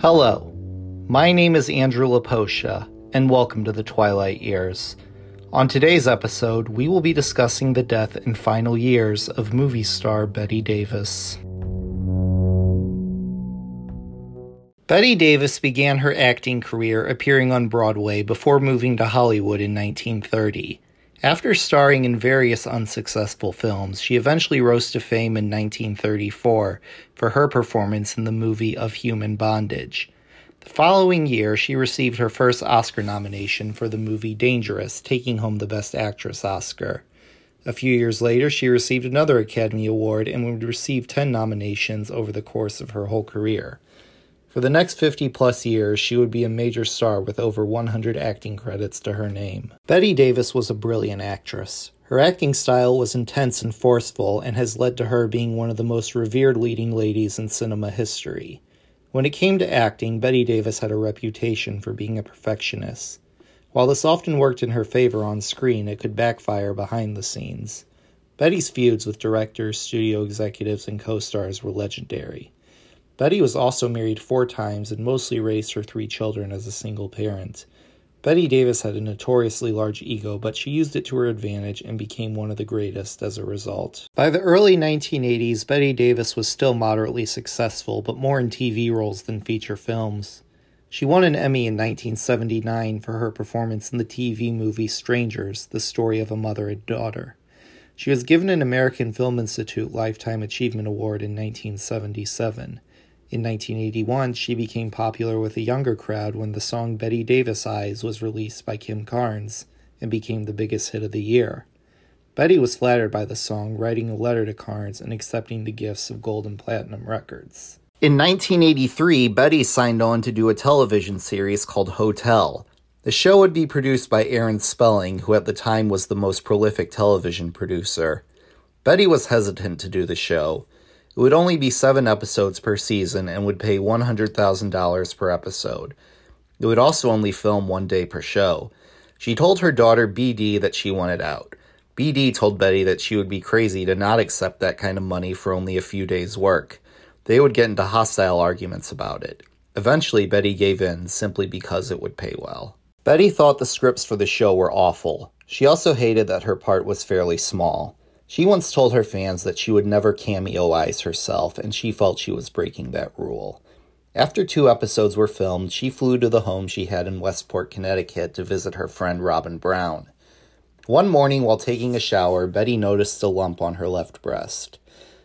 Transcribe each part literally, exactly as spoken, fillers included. Hello, my name is Andrew LaPosha, and welcome to The Twilight Years. On today's episode, we will be discussing the death and final years of movie star Bette Davis. Bette Davis began her acting career appearing on Broadway before moving to Hollywood in nineteen thirty. After starring in various unsuccessful films, she eventually rose to fame in nineteen thirty-four for her performance in the movie Of Human Bondage. The following year, she received her first Oscar nomination for the movie Dangerous, taking home the Best Actress Oscar. A few years later, she received another Academy Award and would receive ten nominations over the course of her whole career. For the next fifty-plus years, she would be a major star with over one hundred acting credits to her name. Bette Davis was a brilliant actress. Her acting style was intense and forceful and has led to her being one of the most revered leading ladies in cinema history. When it came to acting, Bette Davis had a reputation for being a perfectionist. While this often worked in her favor on screen, it could backfire behind the scenes. Bette's feuds with directors, studio executives, and co-stars were legendary. Bette was also married four times and mostly raised her three children as a single parent. Bette Davis had a notoriously large ego, but she used it to her advantage and became one of the greatest as a result. By the early nineteen eighties, Bette Davis was still moderately successful, but more in T V roles than feature films. She won an Emmy in nineteen seventy-nine for her performance in the T V movie Strangers, The Story of a Mother and Daughter. She was given an American Film Institute Lifetime Achievement Award in nineteen seventy-seven. In nineteen eighty-one, she became popular with a younger crowd when the song Bette Davis Eyes was released by Kim Carnes and became the biggest hit of the year. Bette was flattered by the song, writing a letter to Carnes and accepting the gifts of gold and platinum records. In nineteen eighty-three, Bette signed on to do a television series called Hotel. The show would be produced by Aaron Spelling, who at the time was the most prolific television producer. Bette was hesitant to do the show. It would only be seven episodes per season and would pay one hundred thousand dollars per episode. It would also only film one day per show. She told her daughter B D that she wanted out. B D told Bette that she would be crazy to not accept that kind of money for only a few days' work. They would get into hostile arguments about it. Eventually, Bette gave in simply because it would pay well. Bette thought the scripts for the show were awful. She also hated that her part was fairly small. She once told her fans that she would never cameo-ize herself, and she felt she was breaking that rule. After two episodes were filmed, she flew to the home she had in Westport, Connecticut to visit her friend Robin Brown. One morning while taking a shower, Bette noticed a lump on her left breast.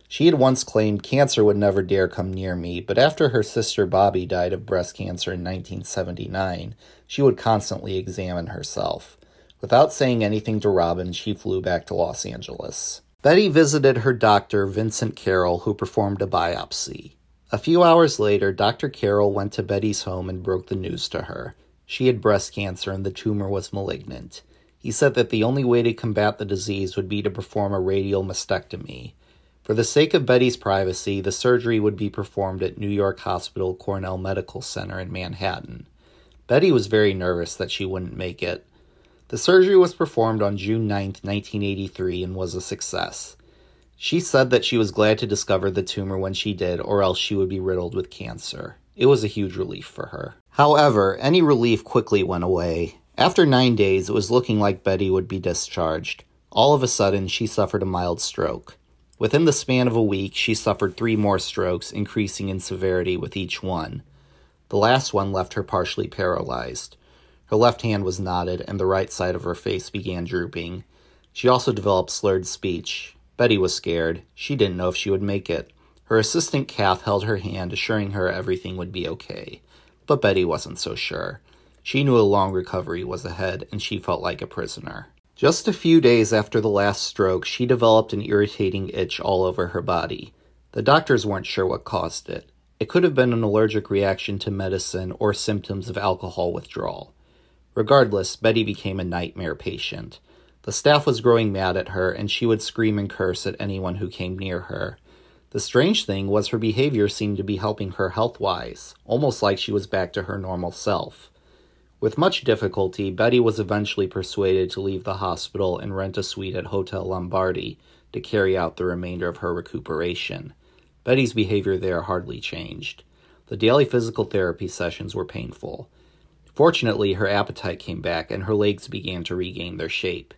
She had once claimed cancer would never dare come near me, but after her sister Bobby died of breast cancer in nineteen seventy-nine, she would constantly examine herself. Without saying anything to Robin, she flew back to Los Angeles. Bette visited her doctor, Vincent Carroll, who performed a biopsy. A few hours later, Doctor Carroll went to Bette's home and broke the news to her. She had breast cancer and the tumor was malignant. He said that the only way to combat the disease would be to perform a radial mastectomy. For the sake of Bette's privacy, the surgery would be performed at New York Hospital Cornell Medical Center in Manhattan. Bette was very nervous that she wouldn't make it. The surgery was performed on June ninth, nineteen eighty-three, and was a success. She said that she was glad to discover the tumor when she did, or else she would be riddled with cancer. It was a huge relief for her. However, any relief quickly went away. After nine days, it was looking like Bette would be discharged. All of a sudden, she suffered a mild stroke. Within the span of a week, she suffered three more strokes, increasing in severity with each one. The last one left her partially paralyzed. Her left hand was knotted, and the right side of her face began drooping. She also developed slurred speech. Bette was scared. She didn't know if she would make it. Her assistant, Kath, held her hand, assuring her everything would be okay. But Bette wasn't so sure. She knew a long recovery was ahead, and she felt like a prisoner. Just a few days after the last stroke, she developed an irritating itch all over her body. The doctors weren't sure what caused it. It could have been an allergic reaction to medicine or symptoms of alcohol withdrawal. Regardless, Bette became a nightmare patient. The staff was growing mad at her, and she would scream and curse at anyone who came near her. The strange thing was her behavior seemed to be helping her health-wise, almost like she was back to her normal self. With much difficulty, Bette was eventually persuaded to leave the hospital and rent a suite at Hotel Lombardi, to carry out the remainder of her recuperation. Betty's behavior there hardly changed. The daily physical therapy sessions were painful. Fortunately, her appetite came back and her legs began to regain their shape.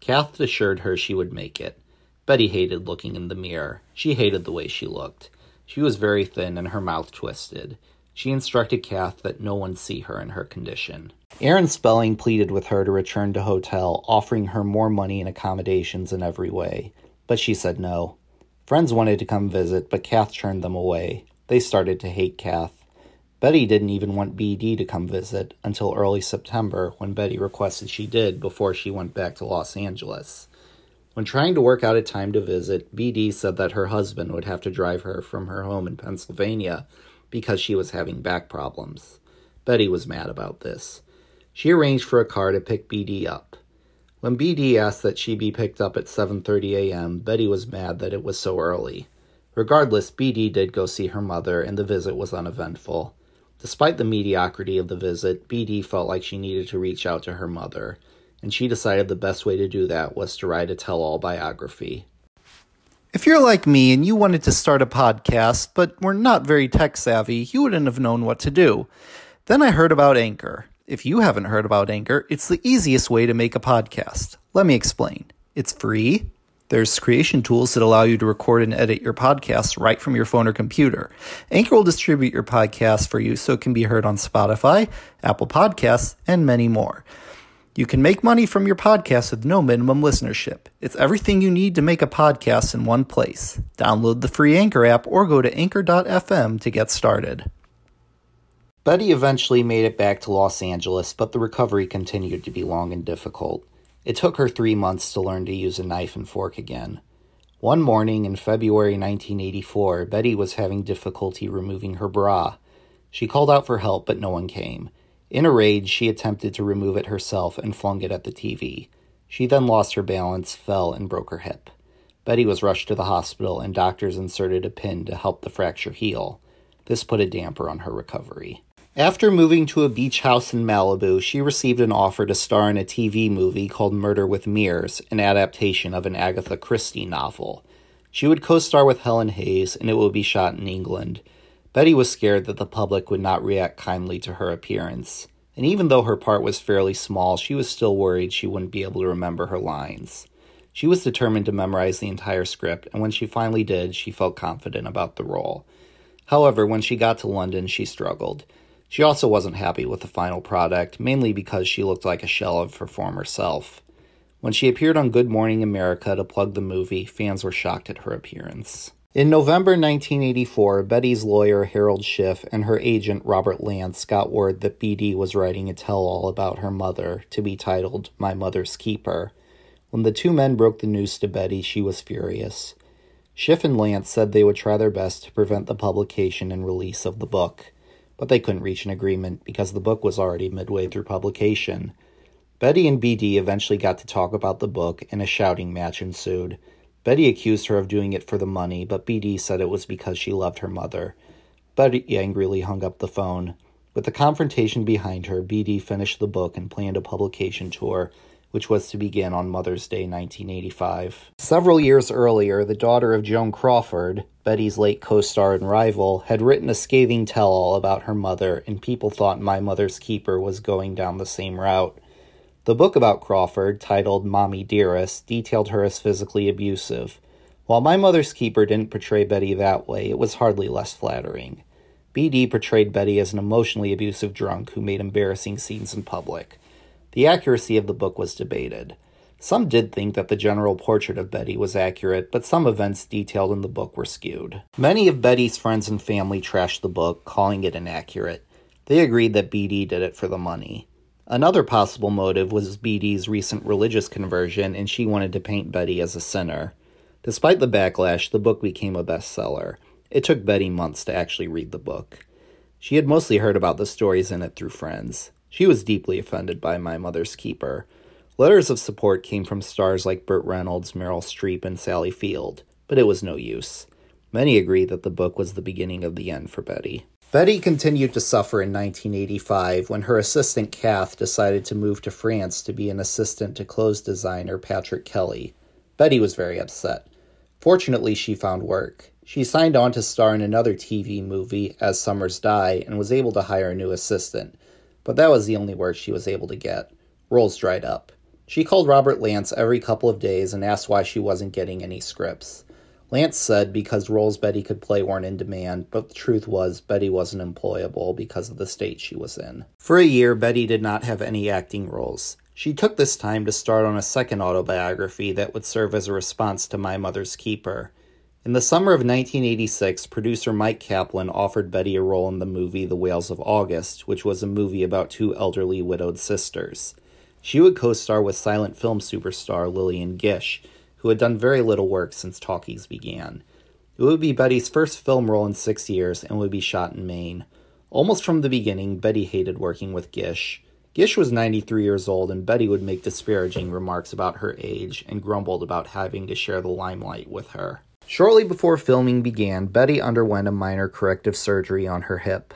Kath assured her she would make it. Betty hated looking in the mirror. She hated the way she looked. She was very thin and her mouth twisted. She instructed Kath that no one see her in her condition. Aaron Spelling pleaded with her to return to Hotel, offering her more money and accommodations in every way. But she said no. Friends wanted to come visit, but Kath turned them away. They started to hate Kath. Betty didn't even want B D to come visit until early September, when Betty requested she did before she went back to Los Angeles. When trying to work out a time to visit, B D said that her husband would have to drive her from her home in Pennsylvania because she was having back problems. Betty was mad about this. She arranged for a car to pick B D up. When B D asked that she be picked up at seven thirty a.m., Betty was mad that it was so early. Regardless, B D did go see her mother, and the visit was uneventful. Despite the mediocrity of the visit, B D felt like she needed to reach out to her mother, and she decided the best way to do that was to write a tell-all biography. If you're like me and you wanted to start a podcast, but were not very tech-savvy, you wouldn't have known what to do. Then I heard about Anchor. If you haven't heard about Anchor, it's the easiest way to make a podcast. Let me explain. It's free. There's creation tools that allow you to record and edit your podcast right from your phone or computer. Anchor will distribute your podcast for you so it can be heard on Spotify, Apple Podcasts, and many more. You can make money from your podcast with no minimum listenership. It's everything you need to make a podcast in one place. Download the free Anchor app or go to anchor dot f m to get started. Betty eventually made it back to Los Angeles, but the recovery continued to be long and difficult. It took her three months to learn to use a knife and fork again. One morning in February nineteen eighty-four, Betty was having difficulty removing her bra. She called out for help, but no one came. In a rage, she attempted to remove it herself and flung it at the T V. She then lost her balance, fell, and broke her hip. Betty was rushed to the hospital, and doctors inserted a pin to help the fracture heal. This put a damper on her recovery. After moving to a beach house in Malibu, she received an offer to star in a T V movie called Murder with Mirrors, an adaptation of an Agatha Christie novel. She would co-star with Helen Hayes, and it would be shot in England. Betty was scared that the public would not react kindly to her appearance, and even though her part was fairly small, she was still worried she wouldn't be able to remember her lines. She was determined to memorize the entire script, and when she finally did, she felt confident about the role. However, when she got to London, she struggled. She also wasn't happy with the final product, mainly because she looked like a shell of her former self. When she appeared on Good Morning America to plug the movie, fans were shocked at her appearance. In November nineteen eighty-four, Betty's lawyer Harold Schiff and her agent Robert Lance got word that B D was writing a tell-all about her mother, to be titled My Mother's Keeper. When the two men broke the news to Betty, she was furious. Schiff and Lance said they would try their best to prevent the publication and release of the book, but they couldn't reach an agreement because the book was already midway through publication. Betty and B D eventually got to talk about the book, and a shouting match ensued. Betty accused her of doing it for the money, but B D said it was because she loved her mother. Betty angrily hung up the phone. With the confrontation behind her, B D finished the book and planned a publication tour, which was to begin on Mother's Day nineteen eighty-five. Several years earlier, the daughter of Joan Crawford, Betty's late co-star and rival, had written a scathing tell-all about her mother, and people thought My Mother's Keeper was going down the same route. The book about Crawford, titled Mommy Dearest, detailed her as physically abusive. While My Mother's Keeper didn't portray Betty that way, it was hardly less flattering. B D portrayed Betty as an emotionally abusive drunk who made embarrassing scenes in public. The accuracy of the book was debated. Some did think that the general portrait of Betty was accurate, but some events detailed in the book were skewed. Many of Betty's friends and family trashed the book, calling it inaccurate. They agreed that B D did it for the money. Another possible motive was B D's recent religious conversion, and she wanted to paint Betty as a sinner. Despite the backlash, the book became a bestseller. It took Betty months to actually read the book. She had mostly heard about the stories in it through friends. She was deeply offended by My Mother's Keeper. Letters of support came from stars like Burt Reynolds, Meryl Streep, and Sally Field, but it was no use. Many agreed that the book was the beginning of the end for Betty. Betty continued to suffer in nineteen eighty-five when her assistant Kath decided to move to France to be an assistant to clothes designer Patrick Kelly. Betty was very upset. Fortunately, she found work. She signed on to star in another T V movie, As Summers Die, and was able to hire a new assistant. But that was the only work she was able to get. Roles dried up. She called Robert Lance every couple of days and asked why she wasn't getting any scripts. Lance said because roles Betty could play weren't in demand, but the truth was Betty wasn't employable because of the state she was in. For a year, Betty did not have any acting roles. She took this time to start on a second autobiography that would serve as a response to My Mother's Keeper. In the summer of nineteen eighty-six, producer Mike Kaplan offered Betty a role in the movie The Whales of August, which was a movie about two elderly widowed sisters. She would co-star with silent film superstar Lillian Gish, who had done very little work since talkies began. It would be Betty's first film role in six years and would be shot in Maine. Almost from the beginning, Betty hated working with Gish. Gish was ninety-three years old, and Betty would make disparaging remarks about her age and grumbled about having to share the limelight with her. Shortly before filming began, Betty underwent a minor corrective surgery on her hip.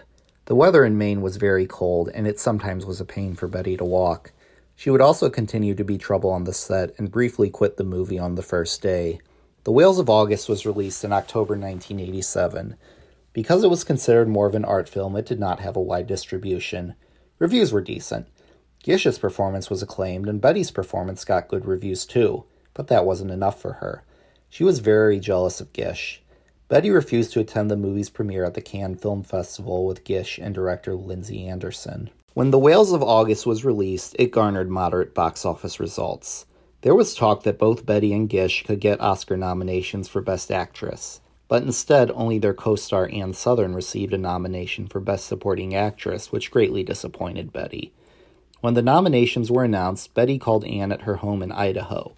The weather in Maine was very cold, and it sometimes was a pain for Betty to walk. She would also continue to be trouble on the set and briefly quit the movie on the first day. The Whales of August was released in October nineteen eighty-seven. Because it was considered more of an art film, it did not have a wide distribution. Reviews were decent. Gish's performance was acclaimed, and Betty's performance got good reviews too, but that wasn't enough for her. She was very jealous of Gish. Betty refused to attend the movie's premiere at the Cannes Film Festival with Gish and director Lindsay Anderson. When The Whales of August was released, it garnered moderate box office results. There was talk that both Betty and Gish could get Oscar nominations for Best Actress, but instead only their co-star Anne Southern received a nomination for Best Supporting Actress, which greatly disappointed Betty. When the nominations were announced, Betty called Anne at her home in Idaho.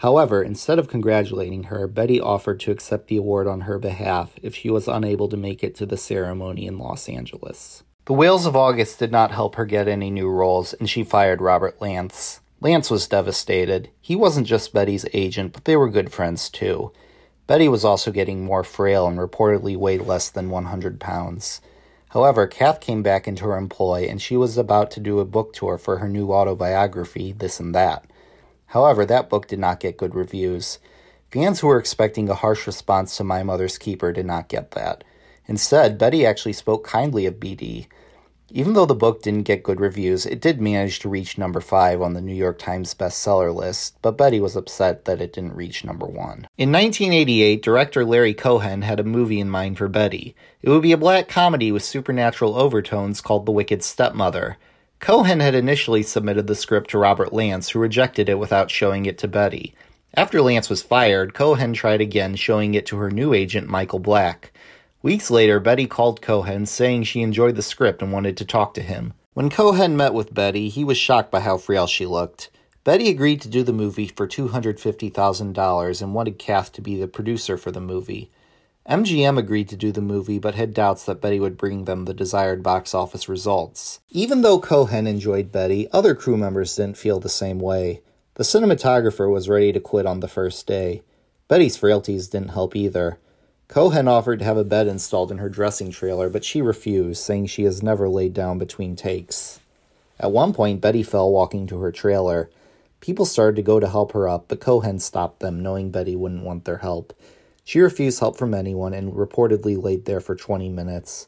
However, instead of congratulating her, Betty offered to accept the award on her behalf if she was unable to make it to the ceremony in Los Angeles. The Whales of August did not help her get any new roles, and she fired Robert Lance. Lance was devastated. He wasn't just Betty's agent, but they were good friends too. Betty was also getting more frail and reportedly weighed less than one hundred pounds. However, Kath came back into her employ, and she was about to do a book tour for her new autobiography, This and That. However, that book did not get good reviews. Fans who were expecting a harsh response to My Mother's Keeper did not get that. Instead, Betty actually spoke kindly of B D. Even though the book didn't get good reviews, it did manage to reach number five on the New York Times bestseller list, but Betty was upset that it didn't reach number one. In nineteen eighty-eight, director Larry Cohen had a movie in mind for Betty. It would be a black comedy with supernatural overtones called The Wicked Stepmother. Cohen had initially submitted the script to Robert Lance, who rejected it without showing it to Betty. After Lance was fired, Cohen tried again, showing it to her new agent, Michael Black. Weeks later, Betty called Cohen, saying she enjoyed the script and wanted to talk to him. When Cohen met with Betty, he was shocked by how frail she looked. Betty agreed to do the movie for two hundred fifty thousand dollars and wanted Kath to be the producer for the movie. M G M agreed to do the movie, but had doubts that Betty would bring them the desired box office results. Even though Cohen enjoyed Betty, other crew members didn't feel the same way. The cinematographer was ready to quit on the first day. Betty's frailties didn't help either. Cohen offered to have a bed installed in her dressing trailer, but she refused, saying she has never laid down between takes. At one point, Betty fell walking to her trailer. People started to go to help her up, but Cohen stopped them, knowing Betty wouldn't want their help. She refused help from anyone and reportedly laid there for twenty minutes.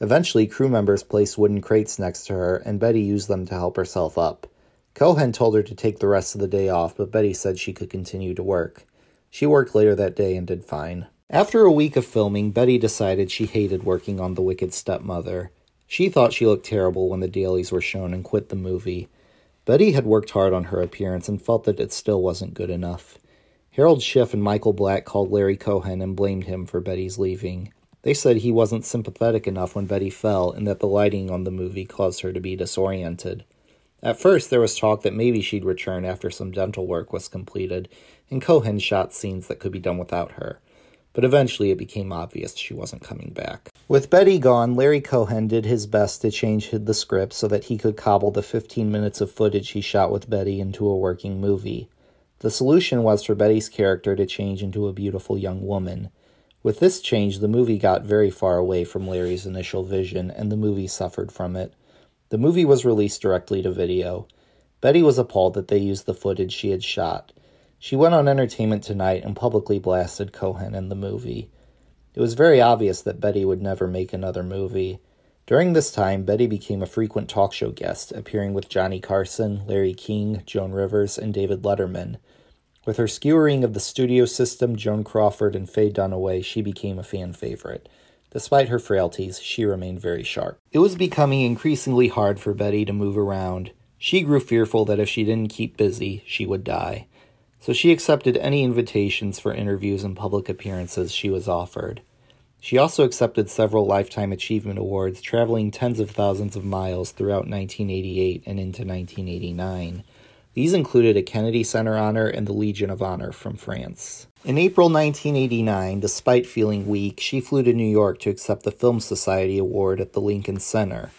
Eventually, crew members placed wooden crates next to her, and Betty used them to help herself up. Cohen told her to take the rest of the day off, but Betty said she could continue to work. She worked later that day and did fine. After a week of filming, Betty decided she hated working on The Wicked Stepmother. She thought she looked terrible when the dailies were shown and quit the movie. Betty had worked hard on her appearance and felt that it still wasn't good enough. Harold Schiff and Michael Black called Larry Cohen and blamed him for Betty's leaving. They said he wasn't sympathetic enough when Betty fell and that the lighting on the movie caused her to be disoriented. At first, there was talk that maybe she'd return after some dental work was completed, and Cohen shot scenes that could be done without her. But eventually it became obvious she wasn't coming back. With Betty gone, Larry Cohen did his best to change the script so that he could cobble the fifteen minutes of footage he shot with Betty into a working movie. The solution was for Betty's character to change into a beautiful young woman. With this change, the movie got very far away from Larry's initial vision, and the movie suffered from it. The movie was released directly to video. Betty was appalled that they used the footage she had shot. She went on Entertainment Tonight and publicly blasted Cohen and the movie. It was very obvious that Betty would never make another movie. During this time, Betty became a frequent talk show guest, appearing with Johnny Carson, Larry King, Joan Rivers, and David Letterman. With her skewering of the studio system, Joan Crawford, and Faye Dunaway, she became a fan favorite. Despite her frailties, she remained very sharp. It was becoming increasingly hard for Betty to move around. She grew fearful that if she didn't keep busy, she would die. So she accepted any invitations for interviews and public appearances she was offered. She also accepted several Lifetime Achievement Awards, traveling tens of thousands of miles throughout nineteen eighty-eight and into nineteen eighty-nine. These included a Kennedy Center honor and the Legion of Honor from France. In April nineteen eighty-nine, despite feeling weak, she flew to New York to accept the Film Society Award at the Lincoln Center.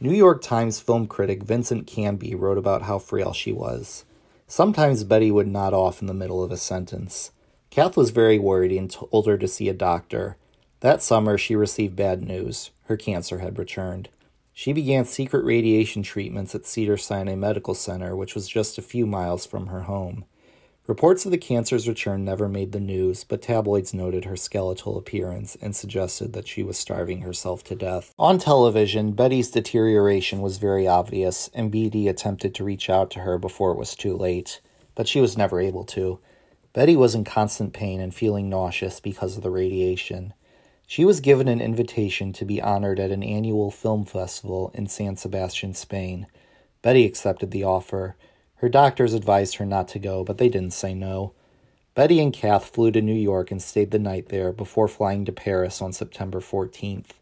New York Times film critic Vincent Canby wrote about how frail she was. Sometimes Betty would nod off in the middle of a sentence. Kath was very worried and told her to see a doctor. That summer, she received bad news. Her cancer had returned. She began secret radiation treatments at Cedars-Sinai Medical Center, which was just a few miles from her home. Reports of the cancer's return never made the news, but tabloids noted her skeletal appearance and suggested that she was starving herself to death. On television, Betty's deterioration was very obvious, and B D attempted to reach out to her before it was too late, but she was never able to. Betty was in constant pain and feeling nauseous because of the radiation. She was given an invitation to be honored at an annual film festival in San Sebastian, Spain. Betty accepted the offer. Her doctors advised her not to go, but they didn't say no. Betty and Kath flew to New York and stayed the night there before flying to Paris on September fourteenth.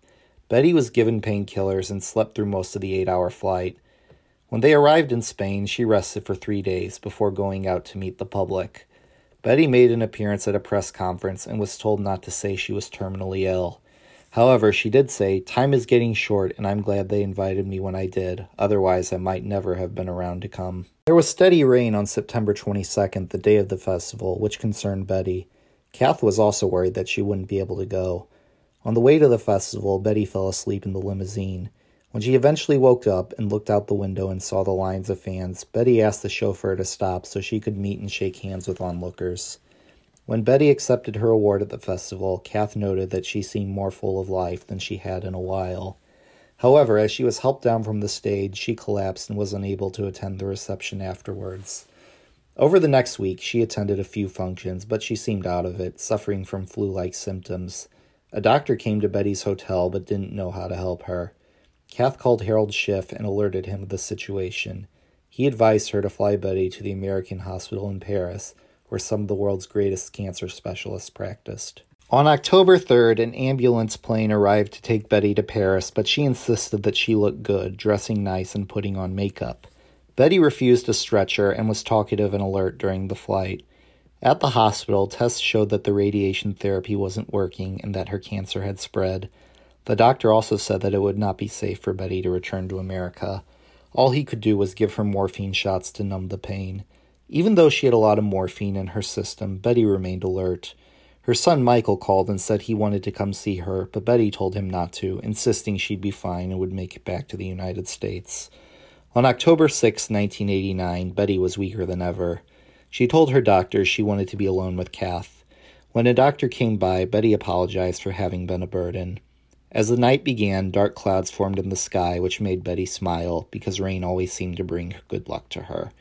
Betty was given painkillers and slept through most of the eight-hour flight. When they arrived in Spain, she rested for three days before going out to meet the public. Betty made an appearance at a press conference and was told not to say she was terminally ill. However, she did say, "Time is getting short, and I'm glad they invited me when I did. Otherwise, I might never have been around to come." There was steady rain on September twenty-second, the day of the festival, which concerned Betty. Kath was also worried that she wouldn't be able to go. On the way to the festival, Betty fell asleep in the limousine. When she eventually woke up and looked out the window and saw the lines of fans, Betty asked the chauffeur to stop so she could meet and shake hands with onlookers. When Betty accepted her award at the festival, Kath noted that she seemed more full of life than she had in a while. However, as she was helped down from the stage, she collapsed and was unable to attend the reception afterwards. Over the next week, she attended a few functions, but she seemed out of it, suffering from flu-like symptoms. A doctor came to Betty's hotel but didn't know how to help her. Kath called Harold Schiff and alerted him of the situation. He advised her to fly Betty to the American Hospital in Paris, where some of the world's greatest cancer specialists practiced. On October third, an ambulance plane arrived to take Betty to Paris, but she insisted that she looked good, dressing nice and putting on makeup. Betty refused a stretcher and was talkative and alert during the flight. At the hospital, tests showed that the radiation therapy wasn't working and that her cancer had spread. The doctor also said that it would not be safe for Betty to return to America. All he could do was give her morphine shots to numb the pain. Even though she had a lot of morphine in her system, Betty remained alert. Her son Michael called and said he wanted to come see her, but Betty told him not to, insisting she'd be fine and would make it back to the United States. On October sixth, nineteen eighty-nine, Betty was weaker than ever. She told her doctor she wanted to be alone with Kath. When a doctor came by, Betty apologized for having been a burden. As the night began, dark clouds formed in the sky, which made Betty smile, because rain always seemed to bring good luck to her.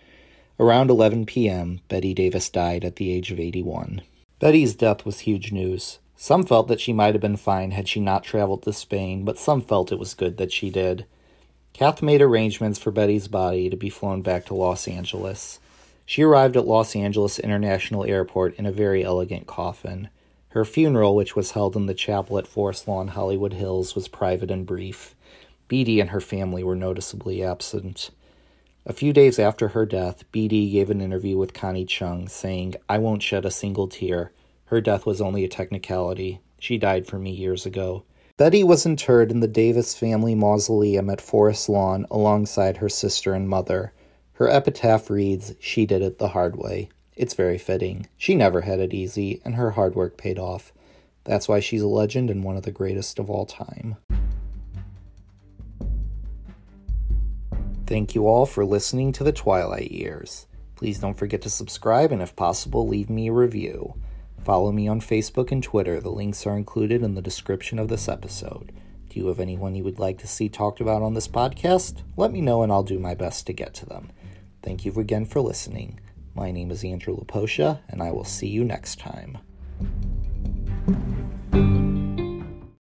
Around eleven p.m., Bette Davis died at the age of eighty-one. Betty's death was huge news. Some felt that she might have been fine had she not traveled to Spain, but some felt it was good that she did. Kath made arrangements for Betty's body to be flown back to Los Angeles. She arrived at Los Angeles International Airport in a very elegant coffin. Her funeral, which was held in the chapel at Forest Lawn, Hollywood Hills, was private and brief. Bette and her family were noticeably absent. A few days after her death, Bette gave an interview with Connie Chung, saying, "I won't shed a single tear. Her death was only a technicality. She died for me years ago." Betty was interred in the Davis family mausoleum at Forest Lawn alongside her sister and mother. Her epitaph reads, "She did it the hard way." It's very fitting. She never had it easy, and her hard work paid off. That's why she's a legend and one of the greatest of all time. Thank you all for listening to The Twilight Years. Please don't forget to subscribe, and if possible, leave me a review. Follow me on Facebook and Twitter. The links are included in the description of this episode. Do you have anyone you would like to see talked about on this podcast? Let me know and I'll do my best to get to them. Thank you again for listening. My name is Andrew LaPosha, and I will see you next time.